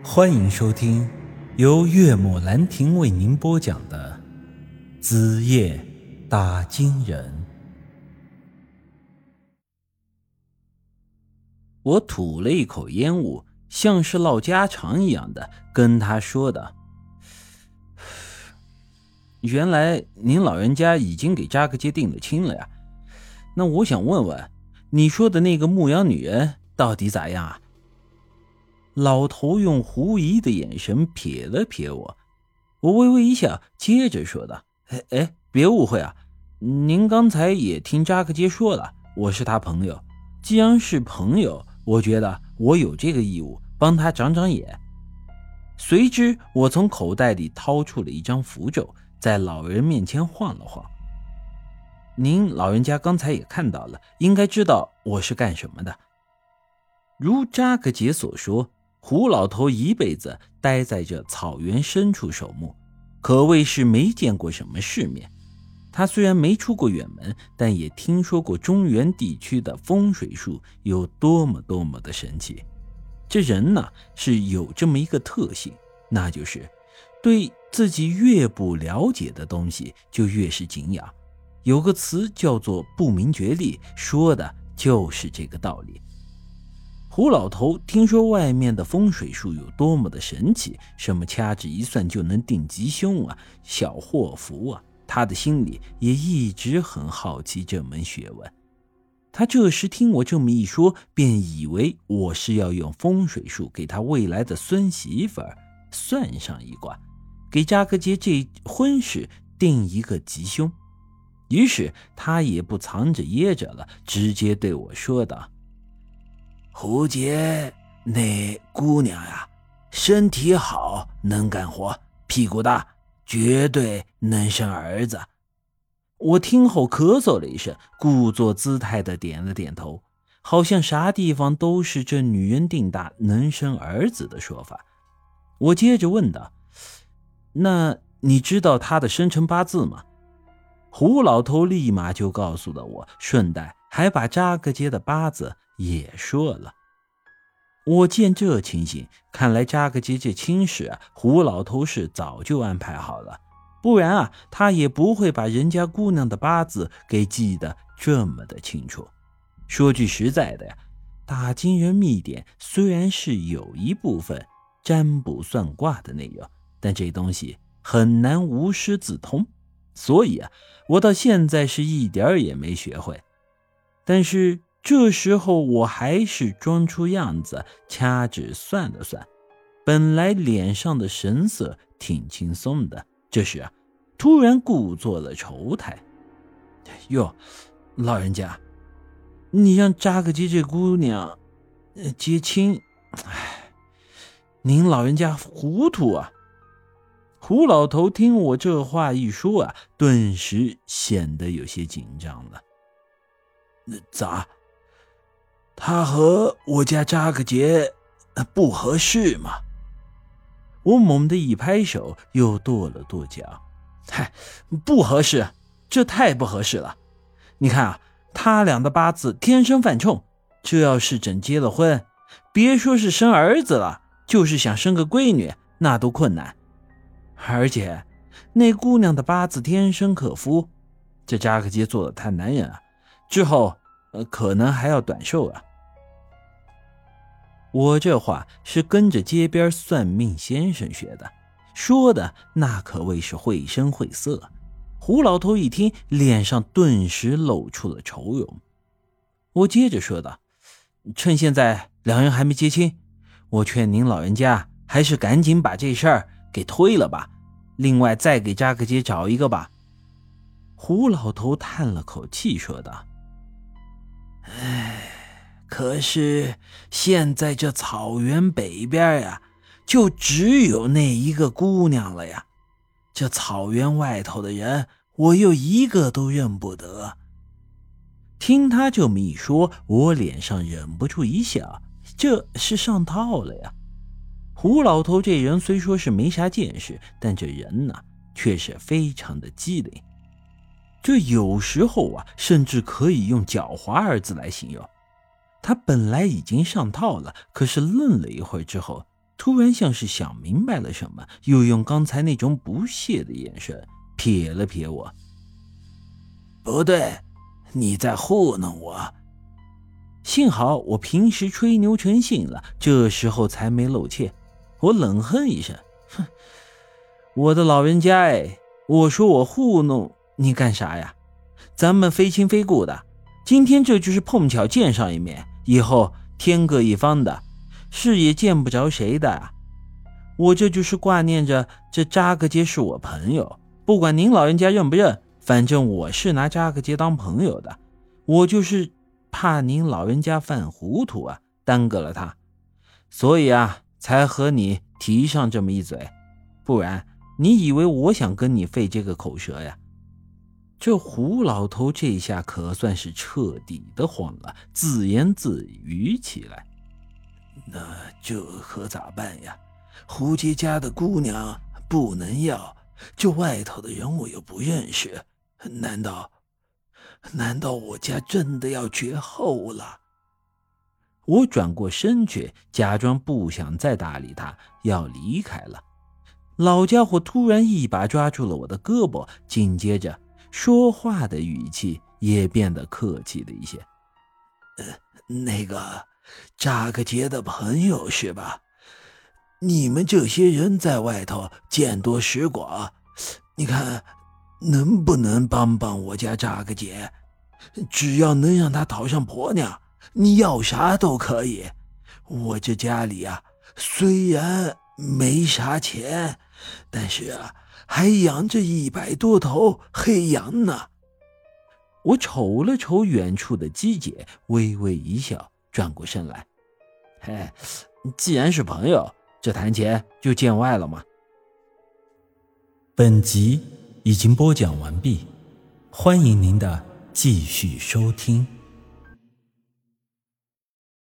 欢迎收听由岳母兰亭为您播讲的《子夜打金人》。我吐了一口烟雾，像是唠家常一样的跟他说的：“原来您老人家已经给扎克街定了亲了呀？那我想问问，你说的那个牧羊女人到底咋样啊？”老头用狐疑的眼神瞥了瞥我，我微微一笑，接着说道：“哎，别误会啊，您刚才也听扎克街说了，我是他朋友。既然是朋友，我觉得我有这个义务帮他长长眼。”随之，我从口袋里掏出了一张符咒，在老人面前晃了晃。“您老人家刚才也看到了，应该知道我是干什么的。”如扎克杰所说，胡老头一辈子待在这草原深处守墓，可谓是没见过什么世面。他虽然没出过远门，但也听说过中原地区的风水术有多么的神奇。这人呢，是有这么一个特性，那就是对自己越不了解的东西就越是敬仰。有个词叫做不明觉厉，说的就是这个道理。胡老头听说外面的风水术有多么的神奇，什么掐指一算就能定吉凶啊，小祸福啊，他的心里也一直很好奇这门学问。他这时听我这么一说，便以为我是要用风水术给他未来的孙媳妇儿算上一卦，给扎克杰这婚事定一个吉凶。于是他也不藏着掖着了，直接对我说道：“胡杰那姑娘呀，身体好，能干活，屁股大，绝对能生儿子。”我听后咳嗽了一声，故作姿态的点了点头，好像啥地方都是这女人定大能生儿子的说法。我接着问道：“那你知道她的生辰八字吗？”胡老头立马就告诉了我，顺带还把扎克街的八字也说了。我见这情形，看来扎克街这亲事啊，胡老头是早就安排好了，不然啊，他也不会把人家姑娘的八字给记得这么的清楚。说句实在的呀，打金人秘典虽然是有一部分占卜算卦的内容，但这东西很难无师自通，所以啊，我到现在是一点也没学会。但是这时候我还是装出样子，掐指算了算，本来脸上的神色挺轻松的，这时啊，突然故作了愁态：“哟，老人家，你让扎克基这姑娘结亲，您老人家糊涂啊！”胡老头听我这话一说啊，顿时显得有些紧张了。“咋？他和我家扎克杰不合适吗？”我猛地一拍手，又跺了跺脚：“嗨，不合适，这太不合适了！你看啊，他俩的八字天生犯冲，这要是整结了婚，别说是生儿子了，就是想生个闺女，那都困难。而且，那姑娘的八字天生克夫，这扎克杰做的太男人啊，之后可能还要短寿啊。”我这话是跟着街边算命先生学的，说的那可谓是绘声绘色。胡老头一听，脸上顿时露出了愁容。我接着说道：“趁现在两人还没结亲，我劝您老人家还是赶紧把这事儿给推了吧，另外再给扎克街找一个吧。”胡老头叹了口气说道：“哎，可是现在这草原北边呀，就只有那一个姑娘了呀。这草原外头的人，我又一个都认不得。”听他这么一说，我脸上忍不住一笑，这是上套了呀。胡老头这人虽说是没啥见识，但这人呢，却是非常的机灵。这有时候啊，甚至可以用狡猾二字来形容。他本来已经上套了，可是愣了一会儿之后，突然像是想明白了什么，又用刚才那种不屑的眼神瞥了瞥我。不对，你在糊弄我。幸好我平时吹牛成性了，这时候才没露怯。我冷哼一声，哼，我的老人家哎，我说我糊弄你干啥呀？咱们非亲非故的，今天这就是碰巧见上一面，以后天各一方的，是也见不着谁的。我这就是挂念着这扎格杰是我朋友，不管您老人家认不认，反正我是拿扎格杰当朋友的。我就是怕您老人家犯糊涂啊，耽搁了他，所以啊才和你提上这么一嘴，不然你以为我想跟你费这个口舌呀？这胡老头这下可算是彻底的慌了，自言自语起来。那这可咋办呀？胡杰家的姑娘不能要，这外头的人我又不认识，难道我家真的要绝后了？我转过身去，假装不想再搭理他，要离开了。老家伙突然一把抓住了我的胳膊，紧接着说话的语气也变得客气了一些。那个扎克杰的朋友是吧？你们这些人在外头见多识广，你看能不能帮我家扎克杰？只要能让他讨上婆娘，你要啥都可以。我这家里啊，虽然没啥钱，但是啊，还养着100多头黑羊呢。我瞅了瞅远处的鸡姐，微微一笑，转过身来。嘿，既然是朋友，这谈钱就见外了嘛。本集已经播讲完毕，欢迎您的继续收听。